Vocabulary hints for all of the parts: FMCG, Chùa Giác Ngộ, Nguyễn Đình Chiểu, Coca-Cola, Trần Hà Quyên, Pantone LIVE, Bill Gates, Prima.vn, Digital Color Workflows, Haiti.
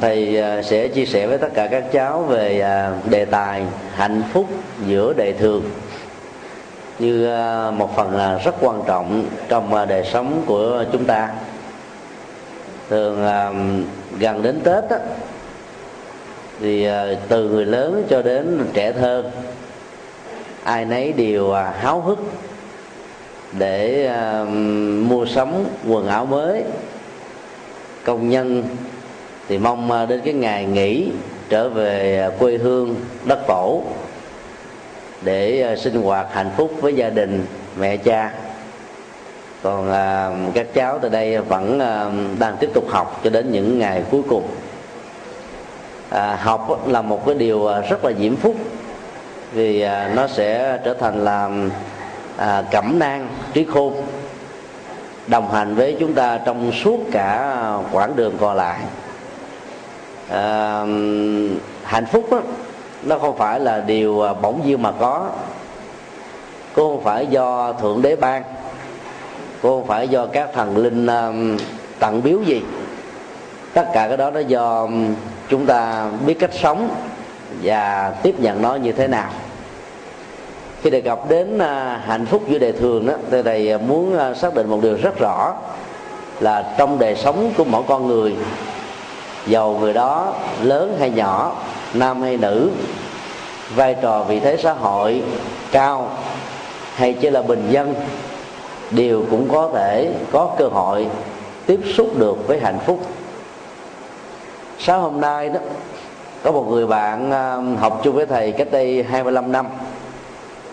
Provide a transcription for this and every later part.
Thầy sẽ chia sẻ với tất cả các cháu về đề tài hạnh phúc giữa đời thường như một phần là rất quan trọng trong đời sống của chúng ta. Thường gần đến Tết đó, thì từ người lớn cho đến trẻ thơ, ai nấy đều háo hức để mua sắm quần áo mới. Công nhân thì mong đến cái ngày nghỉ trở về quê hương đất tổ để sinh hoạt hạnh phúc với gia đình, mẹ cha. Còn các cháu từ đây vẫn đang tiếp tục học cho đến những ngày cuối cùng. Học là một cái điều rất là diễm phúc, vì nó sẽ trở thành là cẩm nang trí khôn, đồng hành với chúng ta trong suốt cả quãng đường còn lại. Hạnh phúc đó, nó không phải là điều bỗng dưng mà có, cũng không phải do Thượng Đế ban, cũng không phải do các thần linh tặng biếu gì. Tất cả cái đó nó do chúng ta biết cách sống và tiếp nhận nó như thế nào. Khi đề cập đến hạnh phúc giữa đời thường đó, tôi thầy muốn xác định một điều rất rõ là trong đời sống của mỗi con người, dầu người đó lớn hay nhỏ, nam hay nữ, vai trò vị thế xã hội cao hay chỉ là bình dân, đều cũng có thể có cơ hội tiếp xúc được với hạnh phúc. Sáng hôm nay đó, có một người bạn học chung với thầy cách đây 25 năm,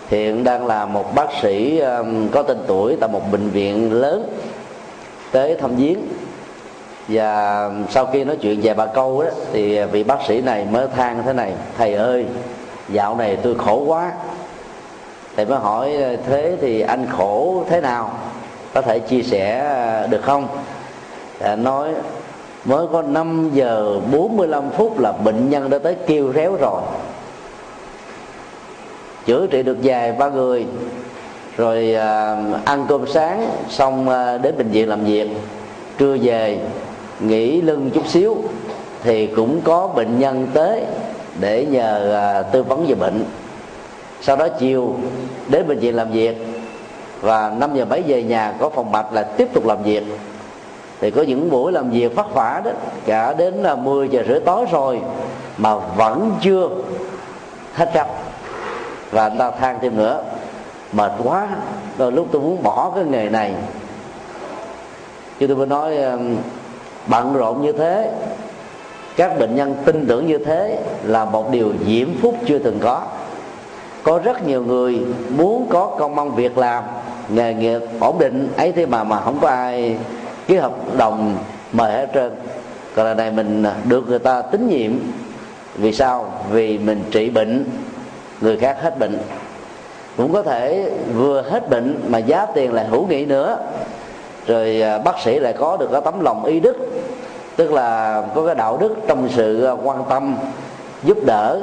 hiện đang là một bác sĩ có tên tuổi tại một bệnh viện lớn, tới thăm viếng. Và sau khi nói chuyện vài ba câu đó, thì vị bác sĩ này mới than thế này: "Thầy ơi, dạo này tôi khổ quá." Thầy mới hỏi: "Thế thì anh khổ thế nào? Có thể chia sẻ được không?" Nói: "Mới có 5 giờ 45 phút là bệnh nhân đã tới kêu réo rồi. Chữa trị được vài ba người, rồi ăn cơm sáng xong đến bệnh viện làm việc, trưa về nghỉ lưng chút xíu thì cũng có bệnh nhân tới để nhờ tư vấn về bệnh. Sau đó chiều đến bệnh viện làm việc và 5 giờ mấy về nhà, có phòng mạch là tiếp tục làm việc. Thì có những buổi làm việc vất vả đó, cả đến 10 giờ rưỡi tối rồi mà vẫn chưa hết trách." Và anh ta than thêm nữa: "Mệt quá, đôi lúc tôi muốn bỏ cái nghề này." Chứ tôi mới nói bận rộn như thế, các bệnh nhân tin tưởng như thế là một điều diễm phúc chưa từng có. Có rất nhiều người muốn có công ăn việc làm, nghề nghiệp ổn định ấy, thế mà không có ai ký hợp đồng mời hết trơn. Còn lần này mình được người ta tín nhiệm. Vì sao? Vì mình trị bệnh, người khác hết bệnh. Cũng có thể vừa hết bệnh mà giá tiền lại hữu nghị nữa. Rồi bác sĩ lại có được cái tấm lòng y đức, tức là có cái đạo đức trong sự quan tâm giúp đỡ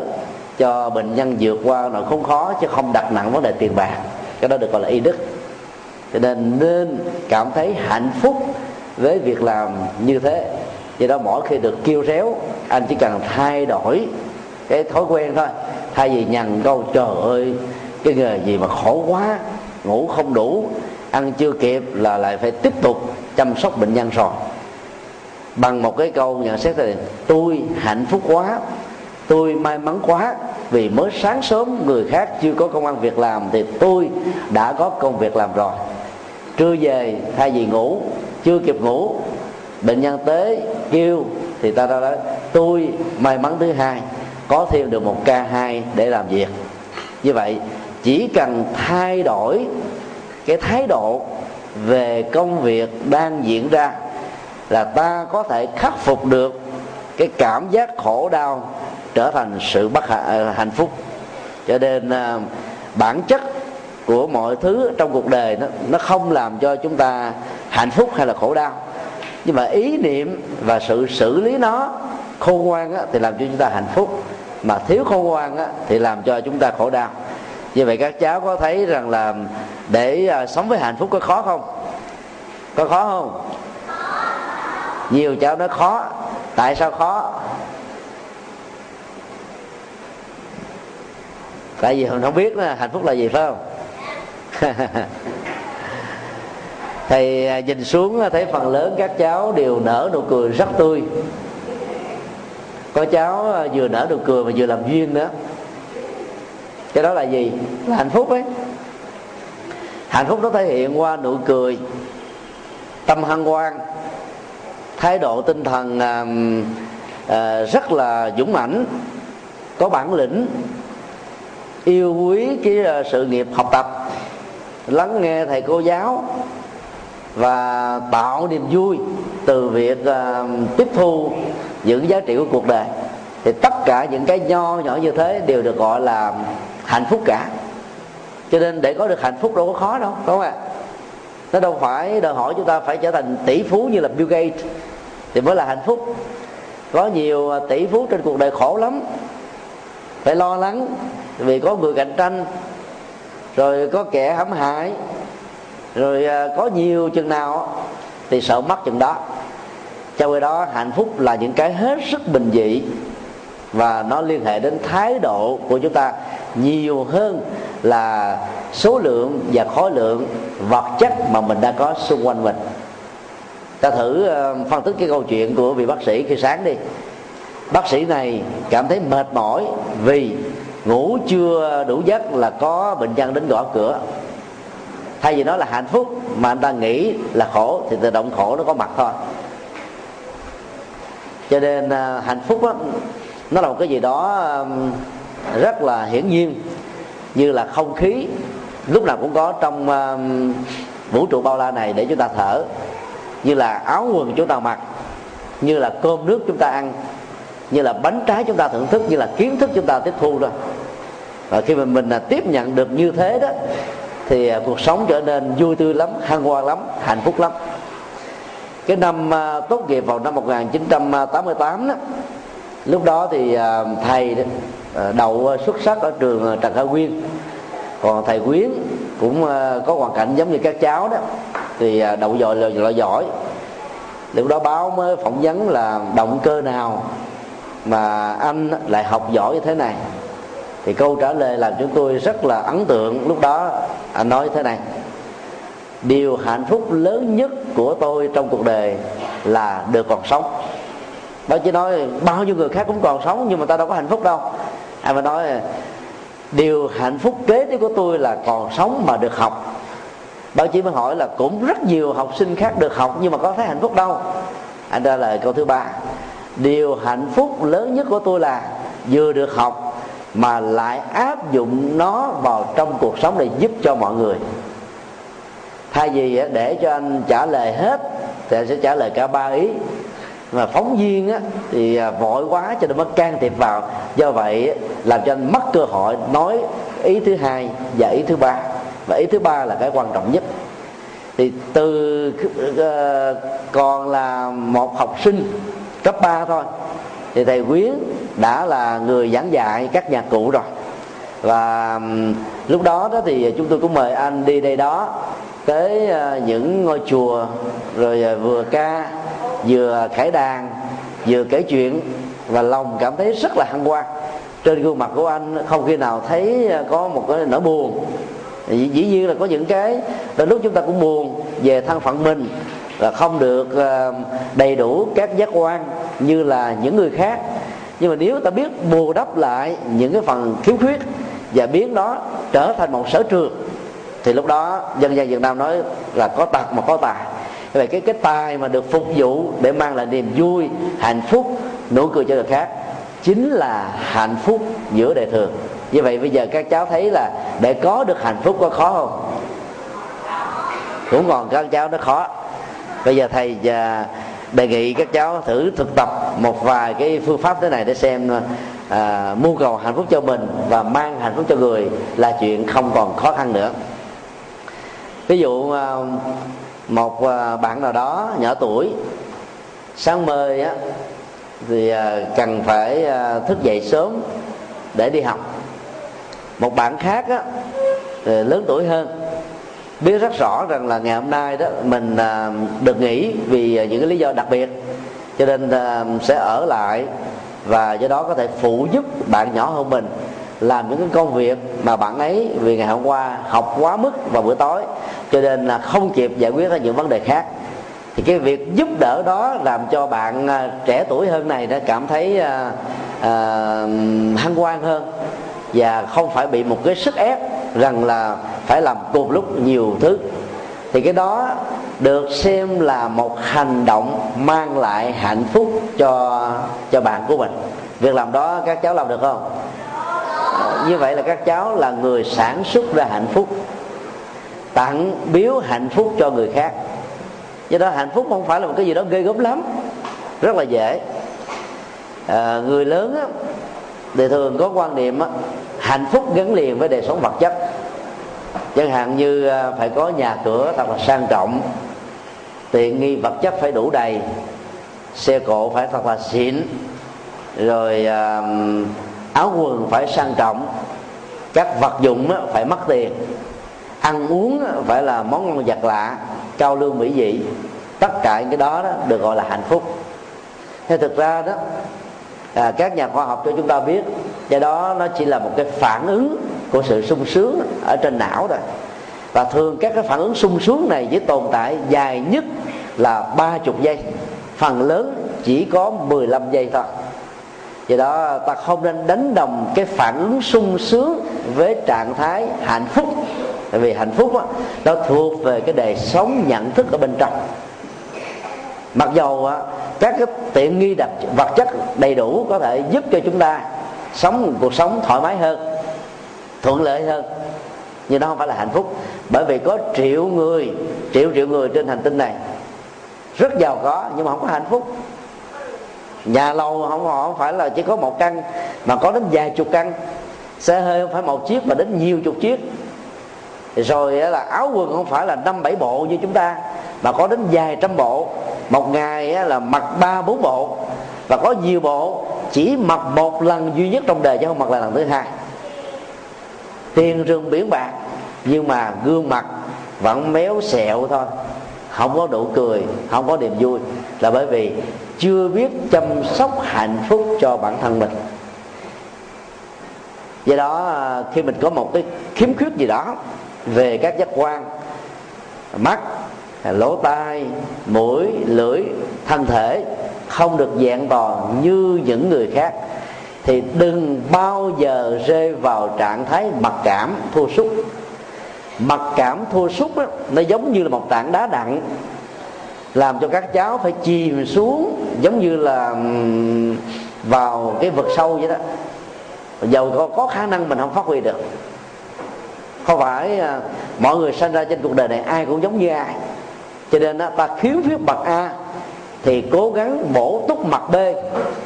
cho bệnh nhân vượt qua nỗi khốn khó, chứ không đặt nặng vấn đề tiền bạc. Cái đó được gọi là y đức. Cho nên nên cảm thấy hạnh phúc với việc làm như thế. Vì đó mỗi khi được kêu réo, anh chỉ cần thay đổi cái thói quen thôi. Thay vì nhằn câu trời ơi cái nghề gì mà khổ quá, ngủ không đủ, ăn chưa kịp, là lại phải tiếp tục chăm sóc bệnh nhân rồi, bằng một cái câu nhận xét là tôi hạnh phúc quá, tôi may mắn quá, vì mới sáng sớm người khác chưa có công ăn việc làm thì tôi đã có công việc làm rồi. Trưa về thay vì ngủ, chưa kịp ngủ, bệnh nhân tới kêu thì ta đã nói tôi may mắn thứ hai, có thêm được một ca hai để làm việc. Như vậy chỉ cần thay đổi cái thái độ về công việc đang diễn ra là ta có thể khắc phục được cái cảm giác khổ đau trở thành sự hạnh phúc. Cho nên bản chất của mọi thứ trong cuộc đời nó không làm cho chúng ta hạnh phúc hay là khổ đau, nhưng mà ý niệm và sự xử lý nó khôn ngoan thì làm cho chúng ta hạnh phúc, mà thiếu khôn ngoan thì làm cho chúng ta khổ đau. Như vậy các cháu có thấy rằng là để sống với hạnh phúc có khó không? Có khó không? Nhiều cháu nói khó, Tại sao khó? Tại vì mình không biết nữa, hạnh phúc là gì, phải không? Thầy nhìn xuống thấy phần lớn các cháu đều nở nụ cười rất tươi. Có cháu vừa nở nụ cười mà vừa làm duyên nữa. Cái đó là gì? Là hạnh phúc ấy. Hạnh phúc nó thể hiện qua nụ cười, tâm hân hoan, thái độ tinh thần rất là dũng mãnh, có bản lĩnh, yêu quý cái sự nghiệp học tập, lắng nghe thầy cô giáo và tạo niềm vui từ việc tiếp thu những giá trị của cuộc đời. Thì tất cả những cái nho nhỏ như thế đều được gọi là hạnh phúc cả. Cho nên để có được hạnh phúc đâu có khó đâu, đúng không ạ? Nó đâu phải đòi hỏi chúng ta phải trở thành tỷ phú như là Bill Gates thì mới là hạnh phúc. Có nhiều tỷ phú trên cuộc đời khổ lắm, phải lo lắng vì có người cạnh tranh, rồi có kẻ hãm hại, rồi có nhiều chừng nào thì sợ mất chừng đó. Trong khi đó hạnh phúc là những cái hết sức bình dị, và nó liên hệ đến thái độ của chúng ta nhiều hơn là số lượng và khối lượng vật chất mà mình đã có xung quanh mình. Ta thử phân tích cái câu chuyện của vị bác sĩ khi sáng đi. Bác sĩ này cảm thấy mệt mỏi vì ngủ chưa đủ giấc là có bệnh nhân đến gõ cửa. Thay vì nó là hạnh phúc mà anh ta nghĩ là khổ thì tự động khổ nó có mặt thôi. Cho nên hạnh phúc đó, nó là một cái gì đó rất là hiển nhiên, như là không khí lúc nào cũng có trong vũ trụ bao la này để chúng ta thở, như là áo quần chúng ta mặc, như là cơm nước chúng ta ăn, như là bánh trái chúng ta thưởng thức, như là kiến thức chúng ta tiếp thu thôi. Và khi mà mình tiếp nhận được như thế đó thì cuộc sống trở nên vui tươi lắm, hân hoan lắm, hạnh phúc lắm. Cái năm tốt nghiệp vào năm 1988 đó, lúc đó thì thầy đậu xuất sắc ở trường Trần Hà Quyên. Còn thầy Quyến cũng có hoàn cảnh giống như các cháu đó, thì đậu giỏi là loại giỏi. Lúc đó báo mới phỏng vấn là động cơ nào mà anh lại học giỏi như thế này. Thì câu trả lời làm chúng tôi rất là ấn tượng. Lúc đó anh nói thế này: điều hạnh phúc lớn nhất của tôi trong cuộc đời là được còn sống. Bác chỉ nói bao nhiêu người khác cũng còn sống nhưng mà ta đâu có hạnh phúc đâu. Anh mới nói điều hạnh phúc kế tiếp của tôi là còn sống mà được học. Bác chỉ mới hỏi là cũng rất nhiều học sinh khác được học nhưng mà có thấy hạnh phúc đâu. Anh trả lời câu thứ ba: điều hạnh phúc lớn nhất của tôi là vừa được học mà lại áp dụng nó vào trong cuộc sống để giúp cho mọi người. Thay vì để cho anh trả lời hết thì anh sẽ trả lời cả ba ý, mà phóng viên thì vội quá cho nên mất can thiệp vào, do vậy làm cho anh mất cơ hội nói ý thứ hai và ý thứ ba, và ý thứ ba là cái quan trọng nhất. Thì từ còn là một học sinh cấp 3 thôi thì thầy Quyến đã là người giảng dạy các nhạc cụ rồi, và lúc đó đó thì chúng tôi cũng mời anh đi đây đó tới những ngôi chùa, rồi vừa ca vừa khải đàn vừa kể chuyện, và lòng cảm thấy rất là hân hoan. Trên gương mặt của anh không khi nào thấy có một cái nỗi buồn. Dĩ nhiên là có những cái đôi lúc chúng ta cũng buồn về thân phận mình là không được đầy đủ các giác quan như là những người khác, nhưng mà nếu ta biết bù đắp lại những cái phần khiếm khuyết và biến nó trở thành một sở trường thì lúc đó dân gian Việt Nam nói là có tật mà có tài. Vậy cái tài mà được phục vụ để mang lại niềm vui, hạnh phúc, nụ cười cho người khác chính là hạnh phúc giữa đời thường. Như vậy bây giờ các cháu thấy là để có được hạnh phúc có khó không? Cũng còn các cháu nó khó. Bây giờ thầy đề nghị các cháu thử thực tập một vài cái phương pháp thế này để xem mưu cầu hạnh phúc cho mình và mang hạnh phúc cho người là chuyện không còn khó khăn nữa. Ví dụ một bạn nào đó nhỏ tuổi sáng mơ thì cần phải thức dậy sớm để đi học. Một bạn khác lớn tuổi hơn biết rất rõ rằng là ngày hôm nay đó mình được nghỉ vì những cái lý do đặc biệt, cho nên sẽ ở lại, và do đó có thể phụ giúp bạn nhỏ hơn mình làm những cái công việc mà bạn ấy vì ngày hôm qua học quá mức vào bữa tối cho nên là không kịp giải quyết những vấn đề khác. Thì cái việc giúp đỡ đó làm cho bạn trẻ tuổi hơn này đã cảm thấy hân hoan hơn, và không phải bị một cái sức ép rằng là phải làm cùng lúc nhiều thứ. Thì cái đó được xem là một hành động mang lại hạnh phúc cho bạn của mình. Việc làm đó các cháu làm được không? Như vậy là các cháu là người sản xuất ra hạnh phúc, tặng biếu hạnh phúc cho người khác. Do đó hạnh phúc không phải là một cái gì đó ghê gớm lắm, rất là dễ. Người lớn á, thì thường có quan niệm á, hạnh phúc gắn liền với đời sống vật chất, chẳng hạn như phải có nhà cửa thật là sang trọng, tiện nghi vật chất phải đủ đầy, xe cộ phải thật là xịn, rồi áo quần phải sang trọng, các vật dụng phải mắc tiền, ăn uống phải là món ngon vật lạ, cao lương mỹ vị. Tất cả những cái đó được gọi là hạnh phúc. Thế thực ra đó, các nhà khoa học cho chúng ta biết cái đó nó chỉ là một cái phản ứng của sự sung sướng ở trên não thôi. Và thường các cái phản ứng sung sướng này chỉ tồn tại dài nhất là 30 giây, phần lớn chỉ có 15 giây thôi. Do đó ta không nên đánh đồng cái phản ứng sung sướng với trạng thái hạnh phúc, tại vì hạnh phúc nó thuộc về cái đời sống nhận thức ở bên trong. Mặc dầu các cái tiện nghi vật chất đầy đủ có thể giúp cho chúng ta sống cuộc sống thoải mái hơn, thuận lợi hơn, nhưng nó không phải là hạnh phúc. Bởi vì có triệu người trên hành tinh này rất giàu có nhưng mà không có hạnh phúc. Nhà lầu không phải là chỉ có một căn mà có đến vài chục căn, xe hơi không phải một chiếc mà đến nhiều chục chiếc, rồi là áo quần không phải là 5-7 bộ như chúng ta mà có đến vài trăm bộ, một ngày là mặc 3-4 bộ, và có nhiều bộ chỉ mặc một lần duy nhất trong đời chứ không mặc là lần thứ hai. Tiền rừng biển bạc nhưng mà gương mặt vẫn méo xẹo thôi, không có nụ cười, không có niềm vui, là bởi vì chưa biết chăm sóc hạnh phúc cho bản thân mình. Do đó khi mình có một cái khiếm khuyết gì đó về các giác quan, mắt, lỗ tai, mũi, lưỡi, thân thể không được vẹn toàn như những người khác, thì đừng bao giờ rơi vào trạng thái mặc cảm thua sút. Mặc cảm thua sút nó giống như là một tảng đá nặng, làm cho các cháu phải chìm xuống giống như là vào cái vực sâu vậy đó. Dầu có khả năng mình không phát huy được. Không phải mọi người sinh ra trên cuộc đời này ai cũng giống như ai, cho nên ta khiếm khuyết mặt A thì cố gắng bổ túc mặt B,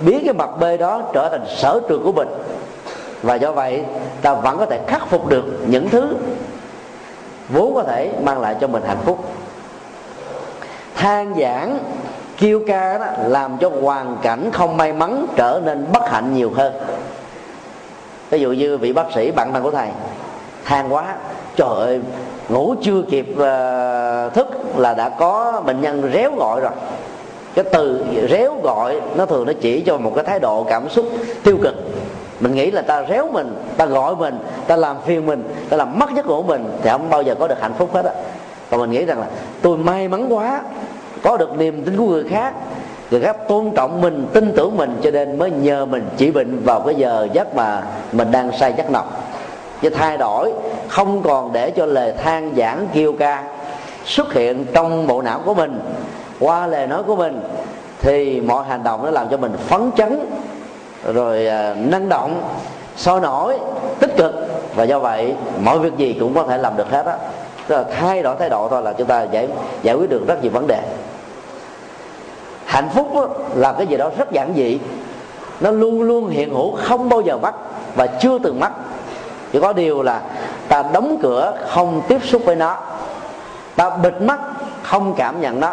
biến cái mặt B đó trở thành sở trường của mình. Và do vậy ta vẫn có thể khắc phục được những thứ vốn có thể mang lại cho mình hạnh phúc. Than vãn, kêu ca đó làm cho hoàn cảnh không may mắn trở nên bất hạnh nhiều hơn. Ví dụ như vị bác sĩ bạn thân của thầy than quá, trời ơi, ngủ chưa kịp thức là đã có bệnh nhân réo gọi rồi. Cái từ réo gọi nó thường nó chỉ cho một cái thái độ cảm xúc tiêu cực. Mình nghĩ là ta réo mình, ta gọi mình, ta làm phiền mình, ta làm mất giấc ngủ mình thì không bao giờ có được hạnh phúc hết á. Và mình nghĩ rằng là tôi may mắn quá, có được niềm tin của người khác tôn trọng mình, tin tưởng mình, cho nên mới nhờ mình trị bệnh vào cái giờ giấc mà mình đang say giấc nồng. Và thay đổi không còn để cho lời than vãn kêu ca xuất hiện trong bộ não của mình qua lời nói của mình, thì mọi hành động nó làm cho mình phấn chấn, rồi năng động, sôi nổi, tích cực, và do vậy mọi việc gì cũng có thể làm được hết á. Tức là thay đổi thái độ thôi là chúng ta giải quyết được rất nhiều vấn đề. Hạnh phúc là cái gì đó rất giản dị, nó luôn luôn hiện hữu, không bao giờ mất và chưa từng mất. Chỉ có điều là ta đóng cửa không tiếp xúc với nó, ta bịt mắt không cảm nhận nó,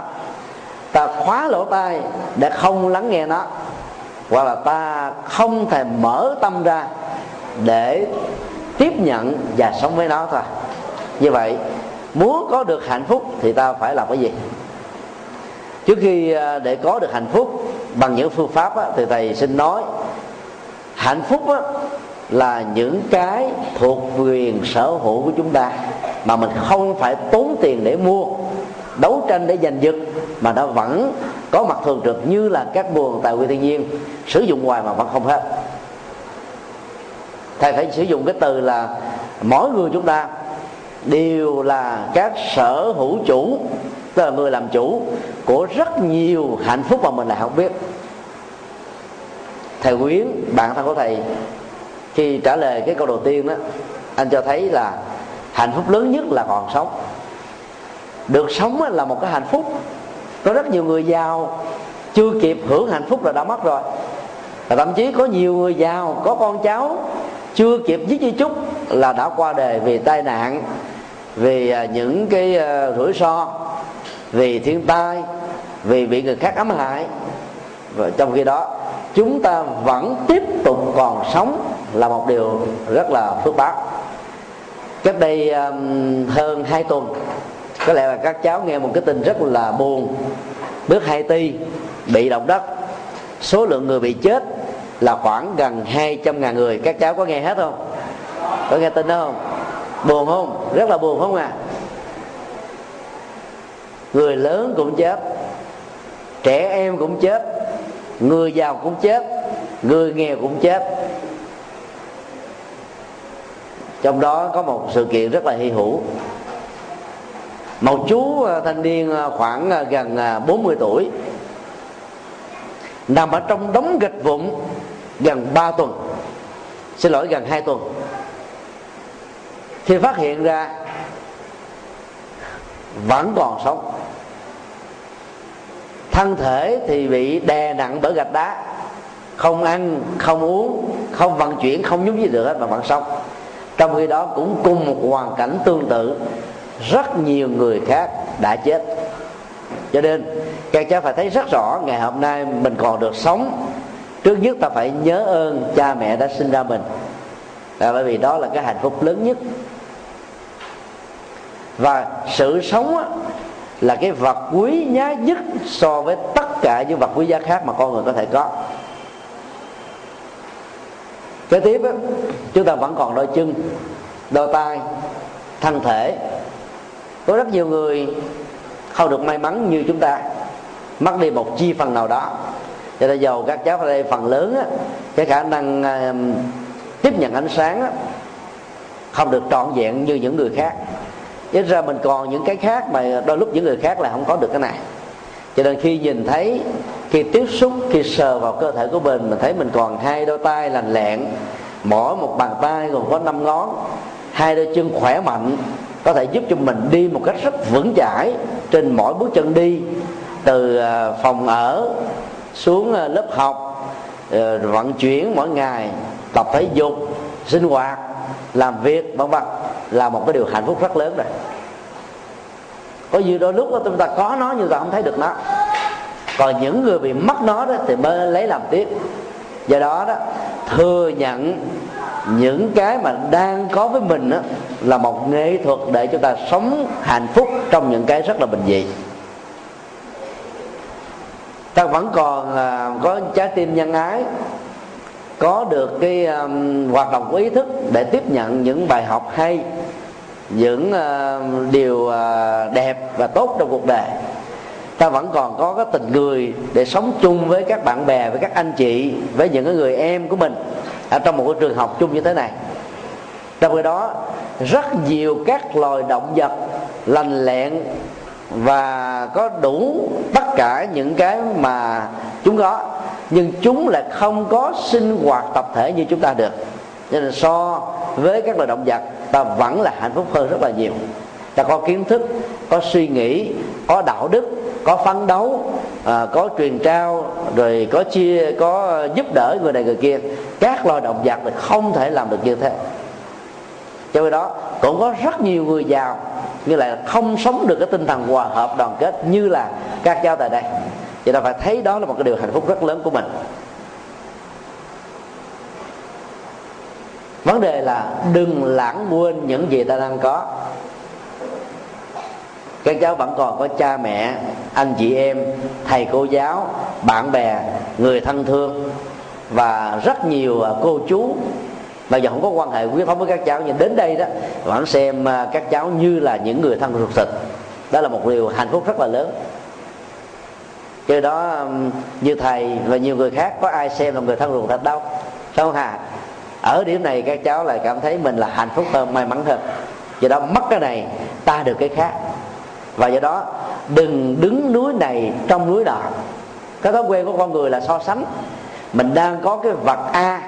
ta khóa lỗ tai để không lắng nghe nó, hoặc là ta không thể mở tâm ra để tiếp nhận và sống với nó thôi. Như vậy muốn có được hạnh phúc thì ta phải làm cái gì? Trước khi để có được hạnh phúc, bằng những phương pháp á, thì thầy xin nói hạnh phúc á, là những cái thuộc quyền sở hữu của chúng ta mà mình không phải tốn tiền để mua, đấu tranh để giành giật, mà nó vẫn có mặt thường trực như là các nguồn tài nguyên thiên nhiên, sử dụng hoài mà vẫn không hết. Thầy phải sử dụng cái từ là mỗi người chúng ta đều là các sở hữu chủ, tức là người làm chủ của rất nhiều hạnh phúc mà mình lại không biết. Thầy Quyến, bạn thân của thầy, khi trả lời cái câu đầu tiên đó, anh cho thấy là hạnh phúc lớn nhất là còn sống. Được sống là một cái hạnh phúc. Có rất nhiều người giàu chưa kịp hưởng hạnh phúc là đã mất rồi. Và thậm chí có nhiều người giàu có con cháu chưa kịp giết di chúc là đã qua đời vì tai nạn, vì những cái rủi ro, vì thiên tai, vì bị người khác ám hại. Và trong khi đó chúng ta vẫn tiếp tục còn sống là một điều rất là phước báo. Cách đây hơn 2 tuần, có lẽ là các cháu nghe một cái tin rất là buồn. Nước Haiti bị động đất, số lượng người bị chết là khoảng gần 200.000 người. Các cháu có nghe hết không? Có nghe tin đó không? Buồn không? Rất là buồn không à? Người lớn cũng chết, trẻ em cũng chết, người giàu cũng chết, người nghèo cũng chết. Trong đó có một sự kiện rất là hy hữu. Một chú thanh niên khoảng gần 40 tuổi nằm ở trong đống gạch vụn gần 3 tuần, xin lỗi gần 2 tuần. Khi phát hiện ra vẫn còn sống, thân thể thì bị đè nặng bởi gạch đá, không ăn, không uống, không vận chuyển, không nhúc gì được hết mà vẫn sống. Trong khi đó cũng cùng một hoàn cảnh tương tự, rất nhiều người khác đã chết. Cho nên các cháu phải thấy rất rõ, ngày hôm nay mình còn được sống, trước nhất ta phải nhớ ơn cha mẹ đã sinh ra mình, là bởi vì đó là cái hạnh phúc lớn nhất. Và sự sống là cái vật quý giá nhất so với tất cả những vật quý giá khác mà con người có thể có. Kế tiếp chúng ta vẫn còn đôi chân, đôi tay, thân thể. Có rất nhiều người không được may mắn như chúng ta, mất đi một chi phần nào đó. Cho nên dầu các cháu ở đây phần lớn á, cái khả năng tiếp nhận ánh sáng á, không được trọn vẹn như những người khác. Ít ra mình còn những cái khác mà đôi lúc những người khác là không có được cái này. Cho nên khi nhìn thấy, khi tiếp xúc, khi sờ vào cơ thể của mình thấy mình còn 2 đôi tay lành lẹn, mỗi một bàn tay gồm có 5 ngón, 2 đôi chân khỏe mạnh, có thể giúp cho mình đi một cách rất vững chãi trên mỗi bước chân đi, từ phòng ở xuống lớp học, vận chuyển mỗi ngày, tập thể dục, sinh hoạt, làm việc, vân vân, là một cái điều hạnh phúc rất lớn rồi. Có nhiều đôi lúc đó, chúng ta có nó nhưng ta không thấy được nó, còn những người bị mất nó đó thì mới lấy làm tiếc. Do đó đó, thừa nhận những cái mà đang có với mình đó, là một nghệ thuật để chúng ta sống hạnh phúc trong những cái rất là bình dị. Ta vẫn còn có trái tim nhân ái, có được cái hoạt động của ý thức để tiếp nhận những bài học hay, những điều đẹp và tốt trong cuộc đời. Ta vẫn còn có cái tình người để sống chung với các bạn bè, với các anh chị, với những người em của mình ở trong một cái trường học chung như thế này. Trong khi đó rất nhiều các loài động vật lành lẹn và có đủ tất cả những cái mà chúng có, nhưng chúng lại không có sinh hoạt tập thể như chúng ta được. Cho nên so với các loài động vật, ta vẫn là hạnh phúc hơn rất là nhiều. Ta có kiến thức, có suy nghĩ, có đạo đức, có phấn đấu, có truyền trao, rồi có chia, có giúp đỡ người này người kia. Các loài động vật thì không thể làm được như thế. Cho nên đó cũng có rất nhiều người giàu như là không sống được cái tinh thần hòa hợp đoàn kết như là các cháu tại đây. Vậy ta phải thấy đó là một cái điều hạnh phúc rất lớn của mình. Vấn đề là đừng lãng quên những gì ta đang có. Các cháu vẫn còn có cha mẹ, anh chị em, thầy cô giáo, bạn bè, người thân thương và rất nhiều cô chú. Bây giờ không có quan hệ huyết thống với các cháu, nhưng đến đây đó vẫn xem các cháu như là những người thân ruột thịt. Đó là một điều hạnh phúc rất là lớn. Chứ đó như thầy và nhiều người khác có ai xem là người thân ruột thịt đâu, phải không hả? Ở điểm này các cháu lại cảm thấy mình là hạnh phúc hơn, may mắn hơn. Do đó mất cái này ta được cái khác. Và do đó đừng đứng núi này trong núi nọ. Cái thói quen của con người là so sánh. Mình đang có cái vật A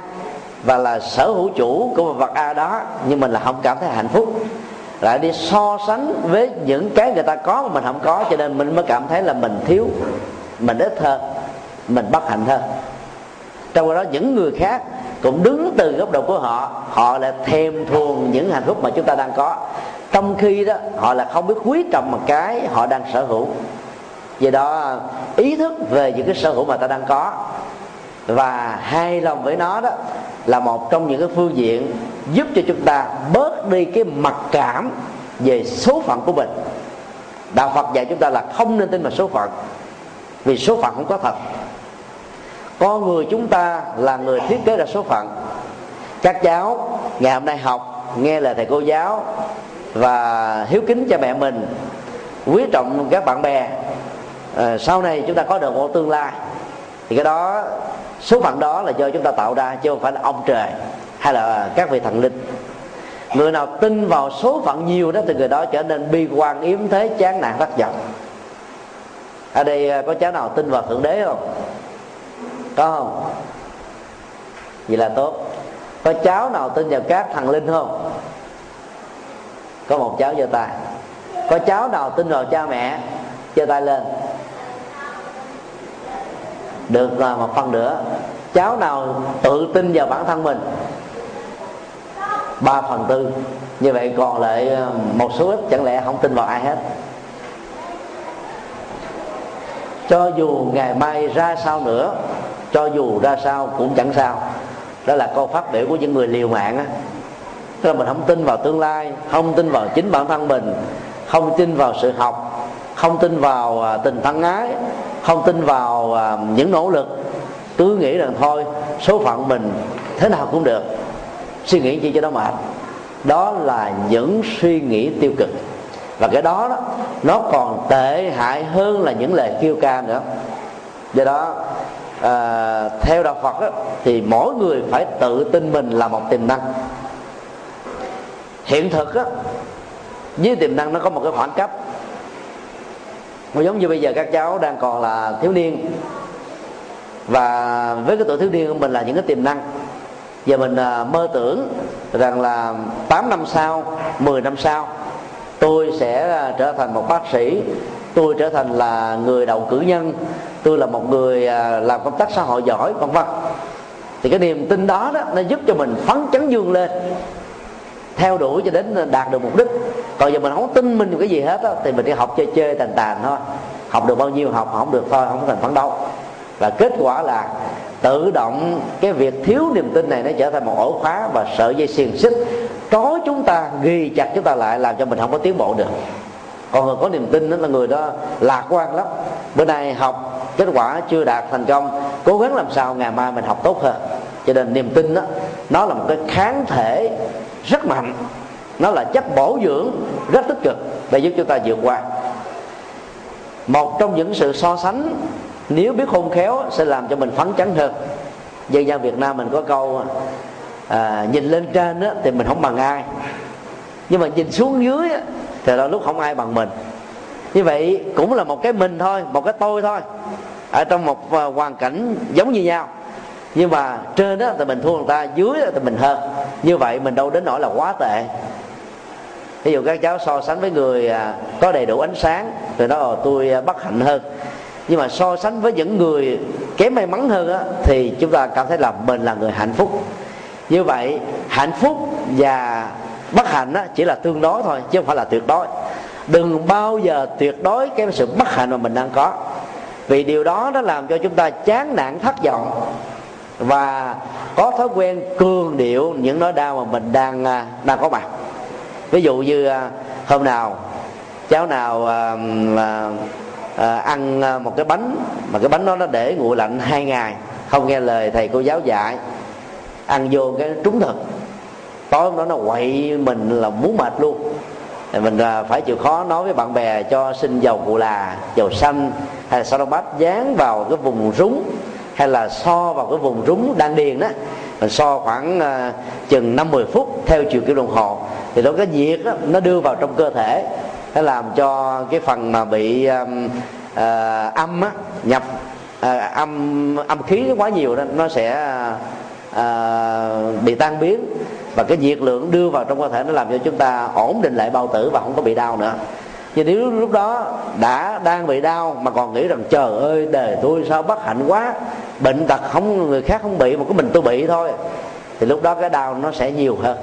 và là sở hữu chủ của vật A đó, nhưng mình là không cảm thấy hạnh phúc. Lại đi so sánh với những cái người ta có mà mình không có, cho nên mình mới cảm thấy là mình thiếu, mình ít hơn, mình bất hạnh hơn. Trong đó những người khác cũng đứng từ góc độ của họ, họ lại thèm thuồng những hạnh phúc mà chúng ta đang có, trong khi đó họ là không biết quý trọng một cái họ đang sở hữu. Vậy đó, ý thức về những cái sở hữu mà ta đang có và hài lòng với nó đó là một trong những cái phương diện giúp cho chúng ta bớt đi cái mặc cảm về số phận của mình. Đạo Phật dạy chúng ta là không nên tin vào số phận, vì số phận không có thật. Con người chúng ta là người thiết kế ra số phận. Các cháu ngày hôm nay học, nghe lời thầy cô giáo và hiếu kính cha mẹ mình, quý trọng các bạn bè, sau này chúng ta có được một tương lai. Thì cái đó, số phận đó là do chúng ta tạo ra, chứ không phải là ông trời hay là các vị thần linh. Người nào tin vào số phận nhiều đó thì người đó trở nên bi quan, yếm thế, chán nản, thất vọng. Ở đây có cháu nào tin vào Thượng Đế không? Có không? Vậy là tốt. Có cháu nào tin vào các thần linh không? Có một cháu giơ tay. Có cháu nào tin vào cha mẹ? Giơ tay lên. Được là một phần nữa. Cháu nào tự tin vào bản thân mình? 3/4. Như vậy còn lại một số ít, chẳng lẽ không tin vào ai hết. Cho dù ngày mai ra sao nữa, cho dù ra sao cũng chẳng sao. Đó là câu phát biểu của những người liều mạng á. Tức là mình không tin vào tương lai, không tin vào chính bản thân mình, không tin vào sự học, không tin vào tình thân ái, không tin vào những nỗ lực. Cứ nghĩ rằng thôi số phận mình thế nào cũng được, suy nghĩ chi cho nó mệt. Đó là những suy nghĩ tiêu cực. Và cái đó nó còn tệ hại hơn là những lời kêu ca nữa. Do đó theo Đạo Phật đó, thì mỗi người phải tự tin mình là một tiềm năng. Hiện thực đó, với tiềm năng nó có một cái khoảng cách. Mà giống như bây giờ các cháu đang còn là thiếu niên, và với cái tuổi thiếu niên của mình là những cái tiềm năng. Giờ mình mơ tưởng rằng là 8 năm sau, 10 năm sau tôi sẽ trở thành một bác sĩ, tôi trở thành là người đầu cử nhân, tôi là một người làm công tác xã hội giỏi, vân vân. Thì cái niềm tin đó, đó nó giúp cho mình phấn chấn vươn lên, theo đuổi cho đến đạt được mục đích. Còn giờ mình không tin mình cái gì hết đó, thì mình đi học chơi chơi tàn tàn thôi, học được bao nhiêu học, không được thôi không thành phấn đấu. Và kết quả là tự động cái việc thiếu niềm tin này nó trở thành một ổ khóa và sợi dây xiềng xích trói chúng ta, ghi chặt chúng ta lại, làm cho mình không có tiến bộ được. Còn người có niềm tin đó là người đó lạc quan lắm. Bữa nay học kết quả chưa đạt thành công, cố gắng làm sao ngày mai mình học tốt hơn. Cho nên niềm tin đó, nó là một cái kháng thể rất mạnh, nó là chất bổ dưỡng rất tích cực để giúp chúng ta vượt qua. Một trong những sự so sánh nếu biết khôn khéo sẽ làm cho mình phấn chấn hơn. Dân gian Việt Nam mình có câu nhìn lên trên đó, thì mình không bằng ai, nhưng mà nhìn xuống dưới đó, thì đôi lúc không ai bằng mình. Như vậy cũng là một cái mình thôi, một cái tôi thôi, ở trong một hoàn cảnh giống như nhau, nhưng mà trên đó thì mình thua người ta, dưới đó thì mình hơn. Như vậy mình đâu đến nỗi là quá tệ. Ví dụ các cháu so sánh với người có đầy đủ ánh sáng thì nói tôi bất hạnh hơn, nhưng mà so sánh với những người kém may mắn hơn đó, thì chúng ta cảm thấy là mình là người hạnh phúc. Như vậy hạnh phúc và bất hạnh đó chỉ là tương đối thôi, chứ không phải là tuyệt đối. Đừng bao giờ tuyệt đối cái sự bất hạnh mà mình đang có, vì điều đó nó làm cho chúng ta chán nản, thất vọng và có thói quen cường điệu những nỗi đau mà mình đang có mặt. Ví dụ như hôm nào cháu nào ăn một cái bánh mà cái bánh đó nó để nguội lạnh 2 ngày, không nghe lời thầy cô giáo dạy, ăn vô cái trúng thực, tối hôm đó nó quậy mình là muốn mệt luôn. Thì mình phải chịu khó nói với bạn bè cho xin dầu cụ là, dầu xanh hay là sau đó bắp dán vào cái vùng rúng, hay là so vào cái vùng rúng đan điền đó, mình so khoảng chừng 5-10 phút theo chiều kim đồng hồ, thì đó cái nhiệt đó, nó đưa vào trong cơ thể, nó làm cho cái phần mà bị âm á, nhập âm khí quá nhiều đó, nó sẽ bị tan biến, và cái nhiệt lượng đưa vào trong cơ thể nó làm cho chúng ta ổn định lại bao tử và không có bị đau nữa. Nhưng nếu lúc đó đã đang bị đau mà còn nghĩ rằng trời ơi đời tôi sao bất hạnh quá, bệnh tật không người khác không bị mà có mình tôi bị thôi, thì lúc đó cái đau nó sẽ nhiều hơn.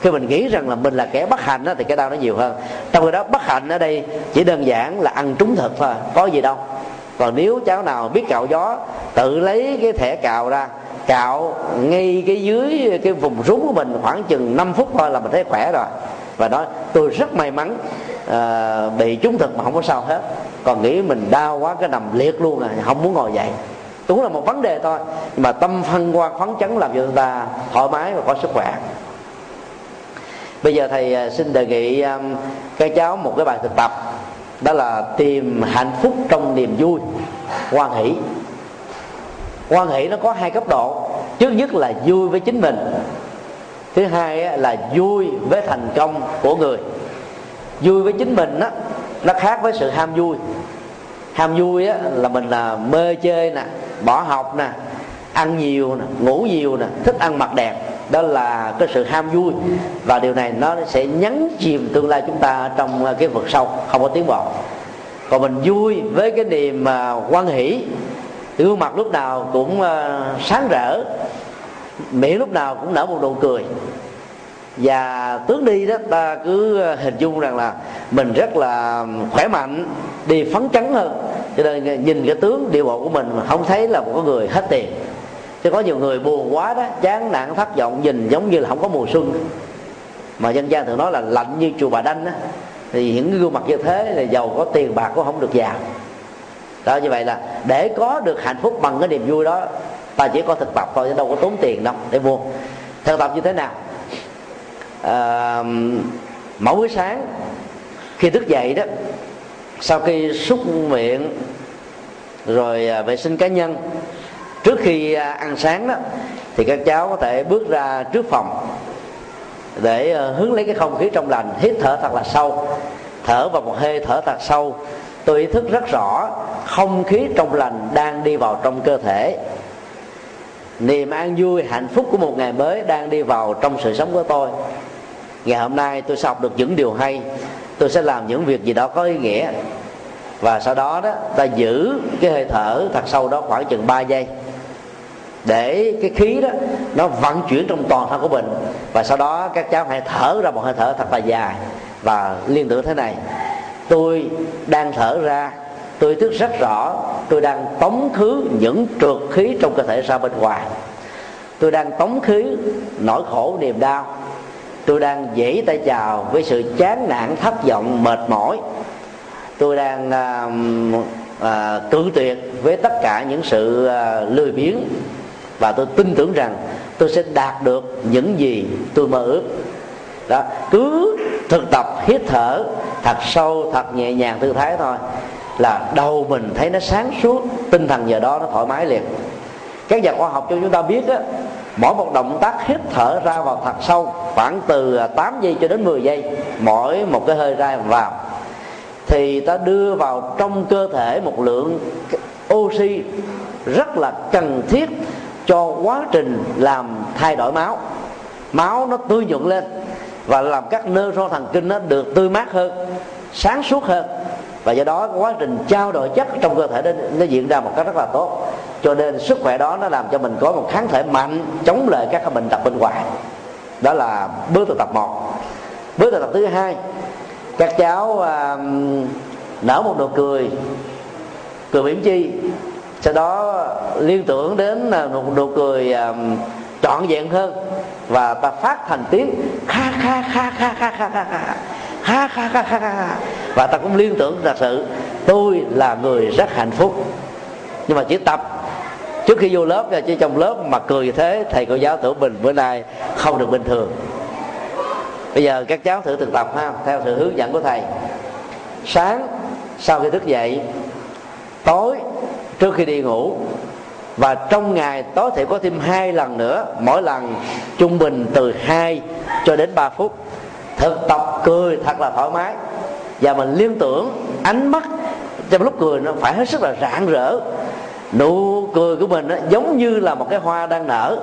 Khi mình nghĩ rằng là mình là kẻ bất hạnh đó, thì cái đau nó nhiều hơn. Trong khi đó bất hạnh ở đây chỉ đơn giản là ăn trúng thực thôi, có gì đâu. Còn nếu cháu nào biết cạo gió, tự lấy cái thẻ cạo ra, cạo ngay cái dưới cái vùng rúng của mình khoảng chừng 5 phút thôi là mình thấy khỏe rồi, và nói tôi rất may mắn bị trúng thực mà không có sao hết. Còn nghĩ mình đau quá cái nằm liệt luôn rồi, không muốn ngồi dậy, cũng là một vấn đề thôi. Nhưng mà tâm phân qua khoáng chấn làm cho người ta thoải mái và có sức khỏe. Bây giờ thầy xin đề nghị các cháu một cái bài thực tập, đó là tìm hạnh phúc trong niềm vui, hoan hỷ. Hoan hỷ nó có 2 cấp độ, trước nhất là vui với chính mình, thứ hai là vui với thành công của người. Vui với chính mình đó, nó khác với sự ham vui. Ham vui đó, là mình là mê chơi nè, bỏ học nè, ăn nhiều nè, ngủ nhiều nè, thích ăn mặc đẹp, đó là cái sự ham vui, và điều này nó sẽ nhấn chìm tương lai chúng ta trong cái vực sâu, không có tiến bộ. Còn mình vui với cái niềm hoan hỷ, gương mặt lúc nào cũng sáng rỡ, miệng lúc nào cũng nở một nụ cười, và tướng đi đó ta cứ hình dung rằng là mình rất là khỏe mạnh, đi phấn chấn hơn, cho nên nhìn cái tướng điệu bộ của mình mà không thấy là một con người hết tiền. Chứ có nhiều người buồn quá đó, chán nản thất vọng, nhìn giống như là không có mùa xuân, mà dân gian thường nói là lạnh như chùa Bà Đanh đó. Thì những gương mặt như thế là giàu có tiền bạc cũng không được giàu đó. Như vậy là để có được hạnh phúc bằng cái niềm vui đó, ta chỉ có thực tập thôi, đâu có tốn tiền đâu để mua. Thực tập như thế nào? Mỗi buổi sáng khi thức dậy đó, sau khi súc miệng rồi vệ sinh cá nhân, trước khi ăn sáng đó, thì các cháu có thể bước ra trước phòng để hứng lấy cái không khí trong lành, hít thở thật là sâu, thở vào một hơi thở thật sâu. Tôi ý thức rất rõ không khí trong lành đang đi vào trong cơ thể, niềm an vui hạnh phúc của một ngày mới đang đi vào trong sự sống của tôi. Ngày hôm nay tôi sẽ học được những điều hay, tôi sẽ làm những việc gì đó có ý nghĩa. Và sau đó đó, ta giữ cái hơi thở thật sâu đó khoảng chừng 3 giây để cái khí đó nó vận chuyển trong toàn thân của mình. Và sau đó các cháu hãy thở ra một hơi thở thật là dài và liên tưởng thế này: tôi đang thở ra, tôi ý thức rất rõ tôi đang tống khứ những trượt khí trong cơ thể ra bên ngoài, tôi đang tống khứ nỗi khổ niềm đau, tôi đang vẫy tay chào với sự chán nản thất vọng mệt mỏi, tôi đang cự tuyệt với tất cả những sự lười biếng, và tôi tin tưởng rằng tôi sẽ đạt được những gì tôi mơ ước. Đó, cứ thực tập hít thở thật sâu, thật nhẹ nhàng, thư thái thôi là đầu mình thấy nó sáng suốt, tinh thần giờ đó nó thoải mái liền. Các nhà khoa học cho chúng ta biết đó, mỗi một động tác hít thở ra vào thật sâu khoảng từ 8 giây cho đến 10 giây mỗi một cái hơi ra vào, thì ta đưa vào trong cơ thể một lượng oxy rất là cần thiết cho quá trình làm thay đổi máu. Máu nó tươi nhuận lên và làm các nơron thần kinh nó được tươi mát hơn, sáng suốt hơn, và do đó quá trình trao đổi chất trong cơ thể nó diễn ra một cách rất là tốt. Cho nên sức khỏe đó nó làm cho mình có một kháng thể mạnh chống lại các bệnh tật bên ngoài. Đó là bước thực tập 1. Bước thực tập thứ 2, các cháu nở một nụ cười, cười mỉm chi, sau đó liên tưởng đến một nụ cười trọn vẹn hơn, và ta phát thành tiếng kha kha kha kha kha kha kha kha kha kha kha kha, và ta cũng liên tưởng là sự tôi là người rất hạnh phúc. Nhưng mà chỉ tập trước khi vô lớp và chỉ trong lớp mà cười như thế, thầy cô giáo tưởng mình bữa nay không được bình thường. Bây giờ các cháu thử thực tập ha, theo sự hướng dẫn của thầy. Sáng sau khi thức dậy, tối trước khi đi ngủ, và trong ngày tối thiểu có thêm 2 lần nữa, mỗi lần trung bình từ 2 cho đến 3 phút. Thực tập cười thật là thoải mái, và mình liên tưởng ánh mắt trong lúc cười nó phải hết sức là rạng rỡ. Nụ cười của mình giống như là một cái hoa đang nở,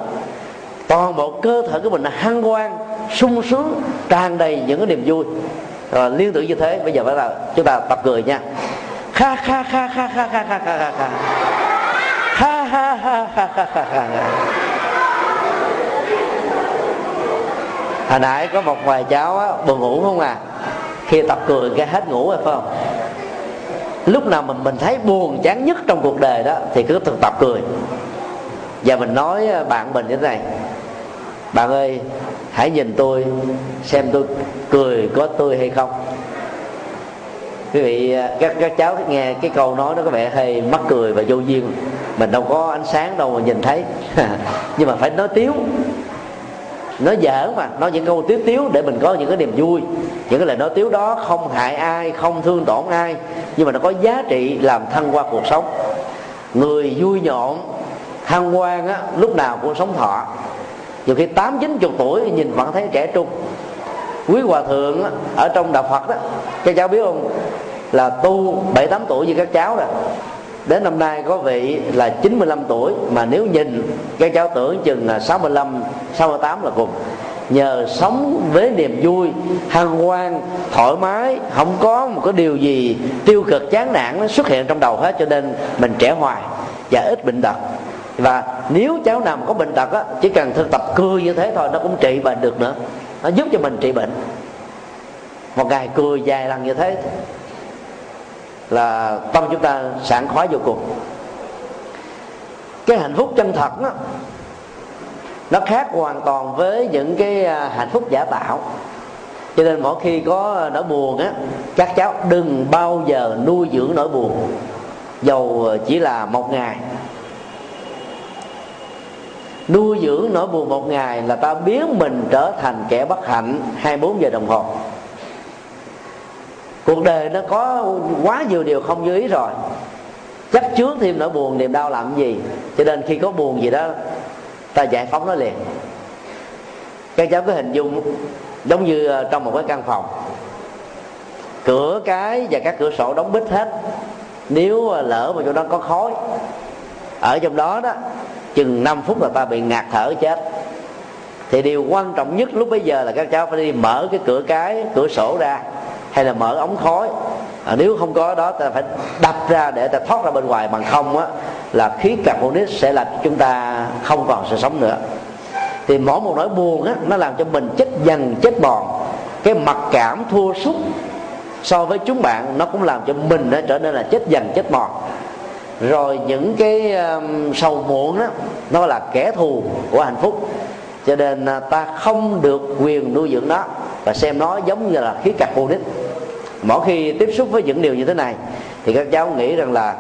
toàn bộ cơ thể của mình là hân hoan, sung sướng, tràn đầy những cái niềm vui. Rồi liên tưởng như thế, bây giờ bắt đầu chúng ta tập cười nha. Kha kha kha kha kha kha kha kha kha. Ha ha ha ha ha ha. Hồi nãy có một vài cháu á, buồn ngủ không à, khi tập cười cái hết ngủ rồi phải không? Lúc nào mình thấy buồn chán nhất trong cuộc đời đó thì cứ thực tập cười. Và mình nói bạn mình như thế này: bạn ơi, hãy nhìn tôi xem tôi cười có tươi hay không. Quý vị, các cháu nghe cái câu nói nó có vẻ hơi mắc cười và vô duyên, mình đâu có ánh sáng đâu mà nhìn thấy. Nhưng mà phải nói tiếu, nói giỡn mà, nói những câu tiếu tiếu để mình có những cái niềm vui. Những cái lời nói tiếu đó không hại ai, không thương tổn ai, nhưng mà nó có giá trị làm thăng hoa cuộc sống. Người vui nhộn, hăng hoan á, lúc nào cũng sống thọ. Nhiều khi 80-90 tuổi nhìn vẫn thấy trẻ trung. Quý hòa thượng á, ở trong đạo Phật đó, các cháu biết không, là tu 7-8 tuổi như các cháu rồi. Đến năm nay có vị là 95 tuổi, mà nếu nhìn các cháu tưởng chừng là 65, 68 là cùng. Nhờ sống với niềm vui, hân hoan, thoải mái, không có một cái điều gì tiêu cực chán nản nó xuất hiện trong đầu hết, cho nên mình trẻ hoài và ít bệnh tật. Và nếu cháu nào có bệnh tật á, chỉ cần thực tập cười như thế thôi, nó cũng trị bệnh được nữa, nó giúp cho mình trị bệnh. Một ngày cười vài lần như thế là tâm chúng ta sảng khoái vô cùng. Cái hạnh phúc chân thật đó, nó khác hoàn toàn với những cái hạnh phúc giả tạo. Cho nên mỗi khi có nỗi buồn á, các cháu đừng bao giờ nuôi dưỡng nỗi buồn, dầu chỉ là một ngày. Nuôi dưỡng nỗi buồn một ngày là ta biến mình trở thành kẻ bất hạnh 24 giờ đồng hồ. Cuộc đời nó có quá nhiều điều không như ý rồi, chắc chướng thêm nỗi buồn niềm đau làm gì. Cho nên khi có buồn gì đó, ta giải phóng nó liền. Các cháu cứ hình dung giống như trong một cái căn phòng, cửa cái và các cửa sổ đóng bít hết. Nếu lỡ mà chỗ đó có khói ở trong đó đó, chừng 5 phút là ta bị ngạt thở chết. Thì điều quan trọng nhất lúc bây giờ là các cháu phải đi mở cái cửa cái, cửa sổ ra, hay là mở ống khói. Nếu không có đó, ta phải đập ra để ta thoát ra bên ngoài, bằng không á là khí carbonic sẽ làm chúng ta không còn sự sống nữa. Thì mỗi một nỗi buồn á, nó làm cho mình chết dần chết mòn, cái mặc cảm thua sút so với chúng bạn, nó cũng làm cho mình nó trở nên là chết dần chết mòn. Rồi những cái sầu muộn đó, nó là kẻ thù của hạnh phúc, cho nên ta không được quyền nuôi dưỡng nó và xem nó giống như là khí carbonic. Mỗi khi tiếp xúc với những điều như thế này thì các cháu nghĩ rằng là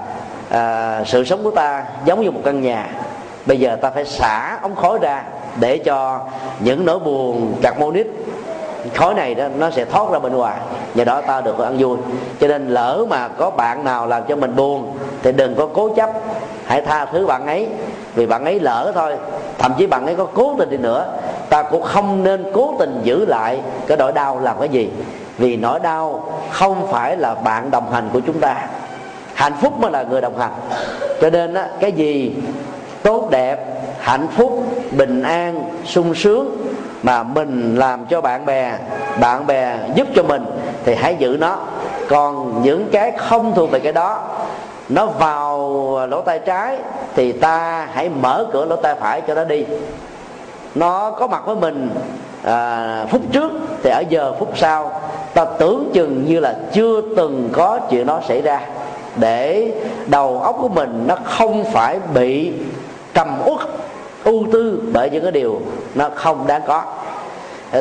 sự sống của ta giống như một căn nhà, bây giờ ta phải xả ống khói ra để cho những nỗi buồn carbonic, khói này đó, nó sẽ thoát ra bên ngoài, và đó ta được ăn vui. Cho nên lỡ mà có bạn nào làm cho mình buồn thì đừng có cố chấp, hãy tha thứ bạn ấy, vì bạn ấy lỡ thôi. Thậm chí bạn ấy có cố tình đi nữa, ta cũng không nên cố tình giữ lại cái nỗi đau làm cái gì, vì nỗi đau không phải là bạn đồng hành của chúng ta, hạnh phúc mới là người đồng hành. Cho nên đó, cái gì tốt đẹp, hạnh phúc, bình an, sung sướng mà mình làm cho bạn bè giúp cho mình thì hãy giữ nó. Còn những cái không thuộc về cái đó, nó vào lỗ tai trái thì ta hãy mở cửa lỗ tai phải cho nó đi. Nó có mặt với mình phút trước thì ở giờ phút sau ta tưởng chừng như là chưa từng có chuyện đó xảy ra, để đầu óc của mình nó không phải bị trầm uất ưu tư bởi những cái điều nó không đáng có.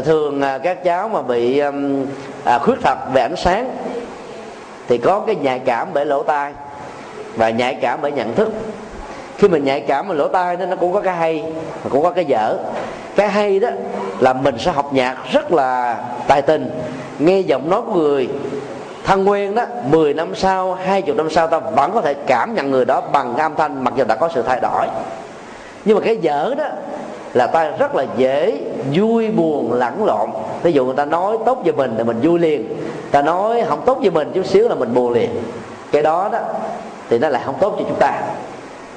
Thường các cháu mà bị khuyết tật về ánh sáng thì có cái nhạy cảm bởi lỗ tai và nhạy cảm bởi nhận thức. Khi mình nhạy cảm bởi lỗ tai đó, nó cũng có cái hay mà cũng có cái dở. Cái hay đó là mình sẽ học nhạc rất là tài tình, nghe giọng nói của người thân quen đó, 10 năm sau, 20 năm sau ta vẫn có thể cảm nhận người đó bằng âm thanh, mặc dù đã có sự thay đổi. Nhưng mà cái dở đó là ta rất là dễ vui buồn lẫn lộn. Ví dụ người ta nói tốt về mình thì mình vui liền, ta nói không tốt về mình chút xíu là mình buồn liền. Cái đó đó thì nó lại không tốt cho chúng ta.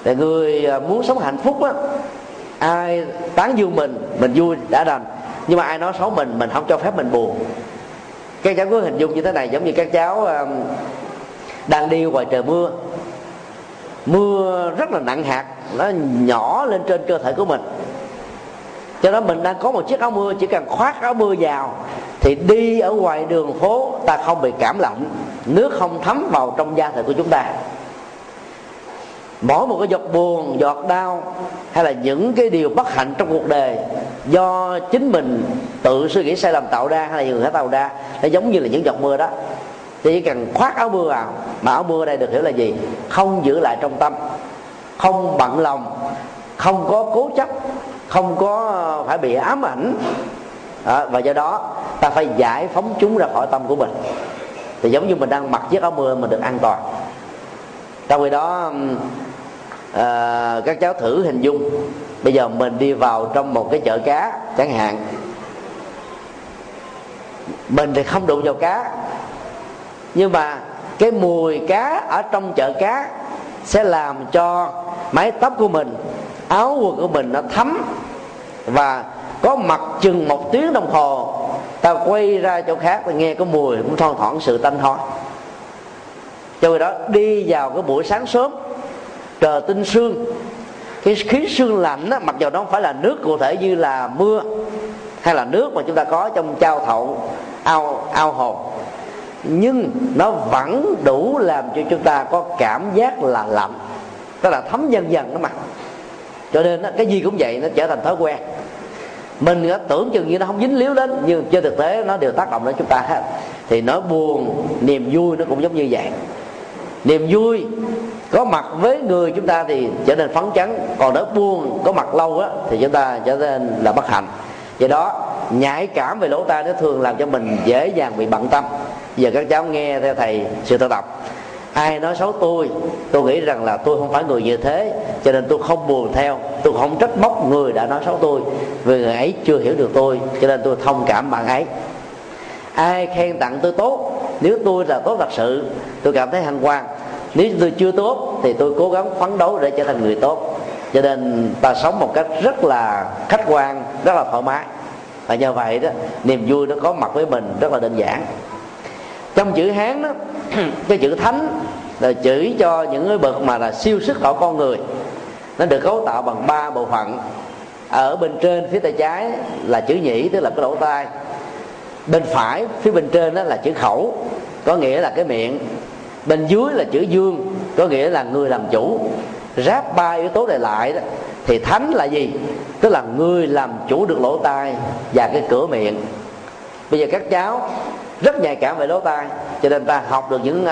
Để người muốn sống hạnh phúc đó, ai tán dương mình vui đã đành, nhưng mà ai nói xấu mình không cho phép mình buồn. Các cháu cứ hình dung như thế này, giống như các cháu đang đi ngoài trời mưa, mưa rất là nặng hạt, nó nhỏ lên trên cơ thể của mình. Cho đó mình đang có một chiếc áo mưa, chỉ cần khoác áo mưa vào thì đi ở ngoài đường phố ta không bị cảm lạnh, nước không thấm vào trong da thịt của chúng ta. Mỗi một cái giọt buồn, giọt đau hay là những cái điều bất hạnh trong cuộc đời do chính mình tự suy nghĩ sai lầm tạo ra hay là người khác tạo ra, nó giống như là những giọt mưa đó. Chỉ cần khoác áo mưa vào, mà áo mưa đây được hiểu là gì? Không giữ lại trong tâm, không bận lòng, không có cố chấp, không có phải bị ám ảnh à, và do đó ta phải giải phóng chúng ra khỏi tâm của mình. Thì giống như mình đang mặc chiếc áo mưa mình được an toàn. Trong khi đó các cháu thử hình dung bây giờ mình đi vào trong một cái chợ cá chẳng hạn, mình thì không đụng vào cá, nhưng mà cái mùi cá ở trong chợ cá sẽ làm cho mái tóc của mình, áo quần của mình nó thấm, và có mặt chừng 1 tiếng đồng hồ ta quay ra chỗ khác và nghe cái mùi cũng thoang thoảng sự tanh thôi. Cho người đó đi vào cái buổi sáng sớm trời tinh sương, cái khí sương lạnh á, mặc dù nó không phải là nước cụ thể như là mưa hay là nước mà chúng ta có trong chao thậu, ao hồ, nhưng nó vẫn đủ làm cho chúng ta có cảm giác là lạnh, tức là thấm dần dần đó mà. Cho nên á, cái gì cũng vậy, nó trở thành thói quen. Mình á, tưởng chừng như nó không dính líu đến, nhưng trên thực tế nó đều tác động đến chúng ta hết. Thì nỗi buồn, niềm vui nó cũng giống như vậy. Niềm vui có mặt với người chúng ta thì trở nên phấn chấn, còn nỗi buồn có mặt lâu á, thì chúng ta trở nên là bất hạnh. Vậy đó, nhạy cảm về lỗ tai nó thường làm cho mình dễ dàng bị bận tâm. Giờ các cháu nghe theo thầy sự tu tập, ai nói xấu tôi nghĩ rằng là tôi không phải người như thế, cho nên tôi không buồn theo, tôi không trách móc người đã nói xấu tôi, vì người ấy chưa hiểu được tôi, cho nên tôi thông cảm bạn ấy. Ai khen tặng tôi tốt, nếu tôi là tốt thật sự, tôi cảm thấy hân hoan. Nếu tôi chưa tốt thì tôi cố gắng phấn đấu để trở thành người tốt. Cho nên ta sống một cách rất là khách quan, rất là thoải mái. Và nhờ vậy đó, niềm vui nó có mặt với mình rất là đơn giản. Trong chữ Hán đó, cái chữ thánh là chỉ cho những cái bậc mà là siêu sức của con người. Nó được cấu tạo bằng 3 bộ phận. Ở bên trên phía tay trái là chữ nhĩ, tức là cái lỗ tai. Bên phải phía bên trên đó là chữ khẩu, có nghĩa là cái miệng. Bên dưới là chữ dương, có nghĩa là người làm chủ. Ráp 3 yếu tố này lại đó, thì thánh là gì? Tức là người làm chủ được lỗ tai và cái cửa miệng. Bây giờ các cháu rất nhạy cảm về lỗ tai, cho nên ta học được những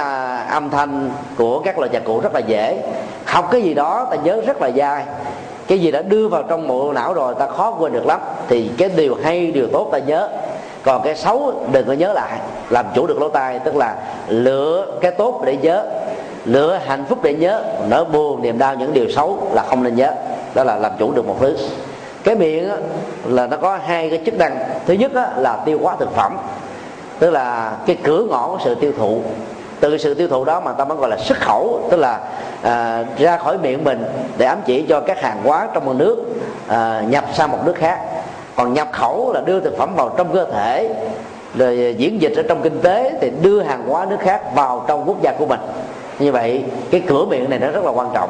âm thanh của các loại nhạc cụ rất là dễ. Học cái gì đó ta nhớ rất là dai, cái gì đã đưa vào trong bộ não rồi ta khó quên được lắm. Thì cái điều hay, điều tốt ta nhớ, còn cái xấu đừng có nhớ lại. Làm chủ được lỗ tai tức là lựa cái tốt để nhớ, lựa hạnh phúc để nhớ, nỗi buồn, niềm đau, những điều xấu là không nên nhớ. Đó là làm chủ được một thứ. Cái miệng là nó có 2 cái chức năng. Thứ nhất là tiêu hóa thực phẩm, tức là cái cửa ngõ của sự tiêu thụ. Từ sự tiêu thụ đó mà ta mới gọi là xuất khẩu, tức là ra khỏi miệng mình để ám chỉ cho các hàng hóa trong một nước nhập sang một nước khác. Còn nhập khẩu là đưa thực phẩm vào trong cơ thể, rồi diễn dịch ở trong kinh tế thì đưa hàng hóa nước khác vào trong quốc gia của mình. Như vậy cái cửa miệng này nó rất là quan trọng.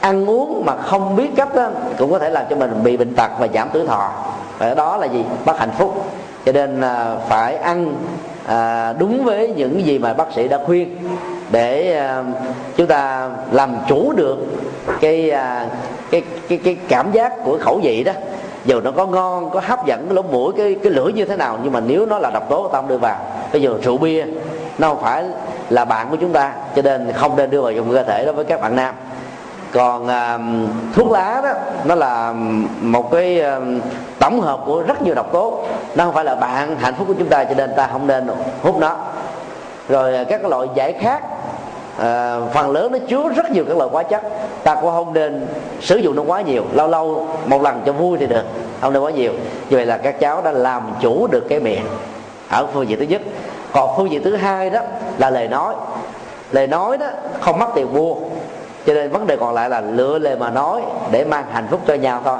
Ăn uống mà không biết cách đó, cũng có thể làm cho mình bị bệnh tật và giảm tuổi thọ. Và đó là gì? Bất hạnh phúc. Cho nên phải ăn đúng với những gì mà bác sĩ đã khuyên, để chúng ta làm chủ được cái cảm giác của khẩu vị đó. Dù nó có ngon, có hấp dẫn cái lỗ mũi, cái lưỡi như thế nào, nhưng mà nếu nó là độc tố ta không đưa vào. Bây giờ rượu bia nó không phải là bạn của chúng ta, cho nên không nên đưa vào trong cơ thể đó với các bạn nam. Còn thuốc lá đó, nó là một cái tổng hợp của rất nhiều độc tố, nó không phải là bạn hạnh phúc của chúng ta, cho nên ta không nên hút nó. Rồi các loại giải khác, phần lớn nó chứa rất nhiều các loại hóa chất, ta cũng không nên sử dụng nó quá nhiều, lâu lâu một lần cho vui thì được, không nên quá nhiều. Như vậy là các cháu đã làm chủ được cái miệng ở phương diện thứ nhất. Còn phương diện thứ hai đó là lời nói. Lời nói đó không mất tiền mua, cho nên vấn đề còn lại là lựa lời mà nói để mang hạnh phúc cho nhau thôi.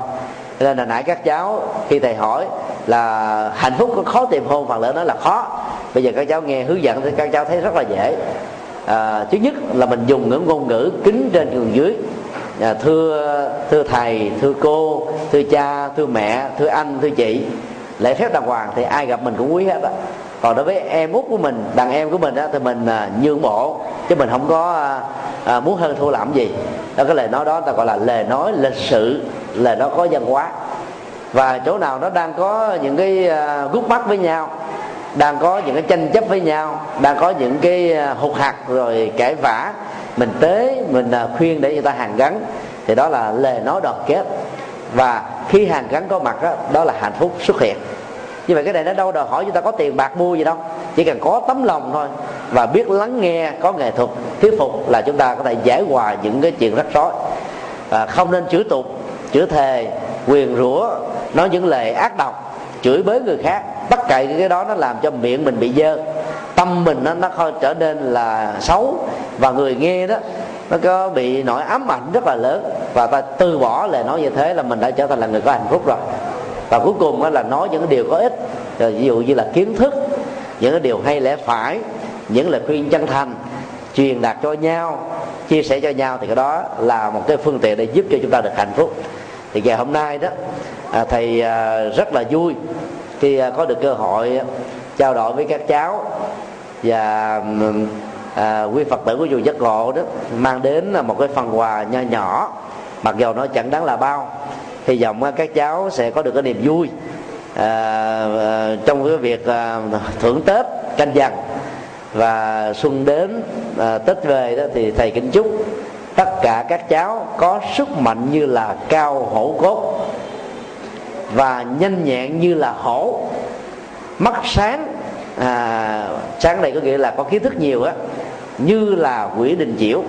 Cho nên là nãy các cháu khi thầy hỏi là hạnh phúc có khó tìm không, phần lớn nói là khó. Bây giờ các cháu nghe hướng dẫn thì các cháu thấy rất là dễ. Thứ nhất là mình dùng những ngôn ngữ kính trên nhường dưới, thưa thầy, thưa cô, thưa cha, thưa mẹ, thưa anh, thưa chị. Lễ phép đàng hoàng thì ai gặp mình cũng quý hết á. Còn đối với em út của mình, đàn em của mình á, thì mình nhường bộ, chứ mình không có muốn hơn thua làm gì. Đó, cái lời nói đó ta gọi là lời nói lịch sự, lời nói có văn hóa. Và chỗ nào nó đang có những cái gút mắt với nhau, đang có những cái tranh chấp với nhau, đang có những cái hụt hạt rồi cãi vã, mình tế, mình khuyên để người ta hàn gắn, thì đó là lời nói đoàn kết. Và khi hàn gắn có mặt đó, đó là hạnh phúc xuất hiện. Như vậy cái này nó đâu đòi hỏi chúng ta có tiền bạc mua gì đâu, chỉ cần có tấm lòng thôi và biết lắng nghe, có nghệ thuật thuyết phục là chúng ta có thể giải hòa những cái chuyện rắc rối. Không nên chửi tục, chửi thề, nguyền rủa, nói những lời ác độc, chửi bới người khác. Tất cả cái đó nó làm cho miệng mình bị dơ, tâm mình nó trở nên là xấu, và người nghe đó nó có bị nỗi ám ảnh rất là lớn. Và ta từ bỏ lời nói như thế là mình đã trở thành là người có hạnh phúc rồi. Và cuối cùng là nói những điều có ích, ví dụ như là kiến thức, những điều hay lẽ phải, những lời khuyên chân thành, truyền đạt cho nhau, chia sẻ cho nhau, thì cái đó là một cái phương tiện để giúp cho chúng ta được hạnh phúc. Thì ngày hôm nay đó thầy rất là vui khi có được cơ hội trao đổi với các cháu, và quý Phật tử của chùa Giác Ngộ đó mang đến một cái phần quà nho nhỏ, mặc dù nó chẳng đáng là bao. Hy vọng các cháu sẽ có được cái niềm vui trong cái việc thưởng Tết canh dần, và xuân đến Tết về đó, thì thầy kính chúc tất cả các cháu có sức mạnh như là cao hổ cốt, và nhanh nhẹn như là hổ, mắt sáng, sáng này có nghĩa là có kiến thức nhiều á, như là Nguyễn Đình Chiểu,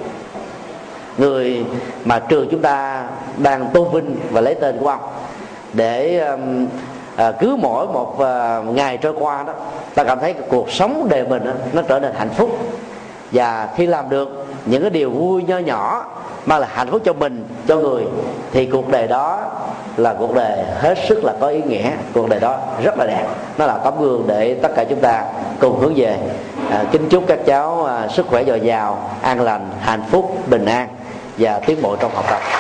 người mà trường chúng ta đang tôn vinh và lấy tên của ông. Để cứ mỗi một ngày trôi qua đó, ta cảm thấy cuộc sống đời mình nó trở nên hạnh phúc. Và khi làm được những cái điều vui nho nhỏ mà là hạnh phúc cho mình, cho người, thì cuộc đời đó là cuộc đời hết sức là có ý nghĩa, cuộc đời đó rất là đẹp. Nó là tấm gương để tất cả chúng ta cùng hướng về. Kính chúc các cháu sức khỏe dồi dào, an lành, hạnh phúc, bình an và tiến bộ trong học tập.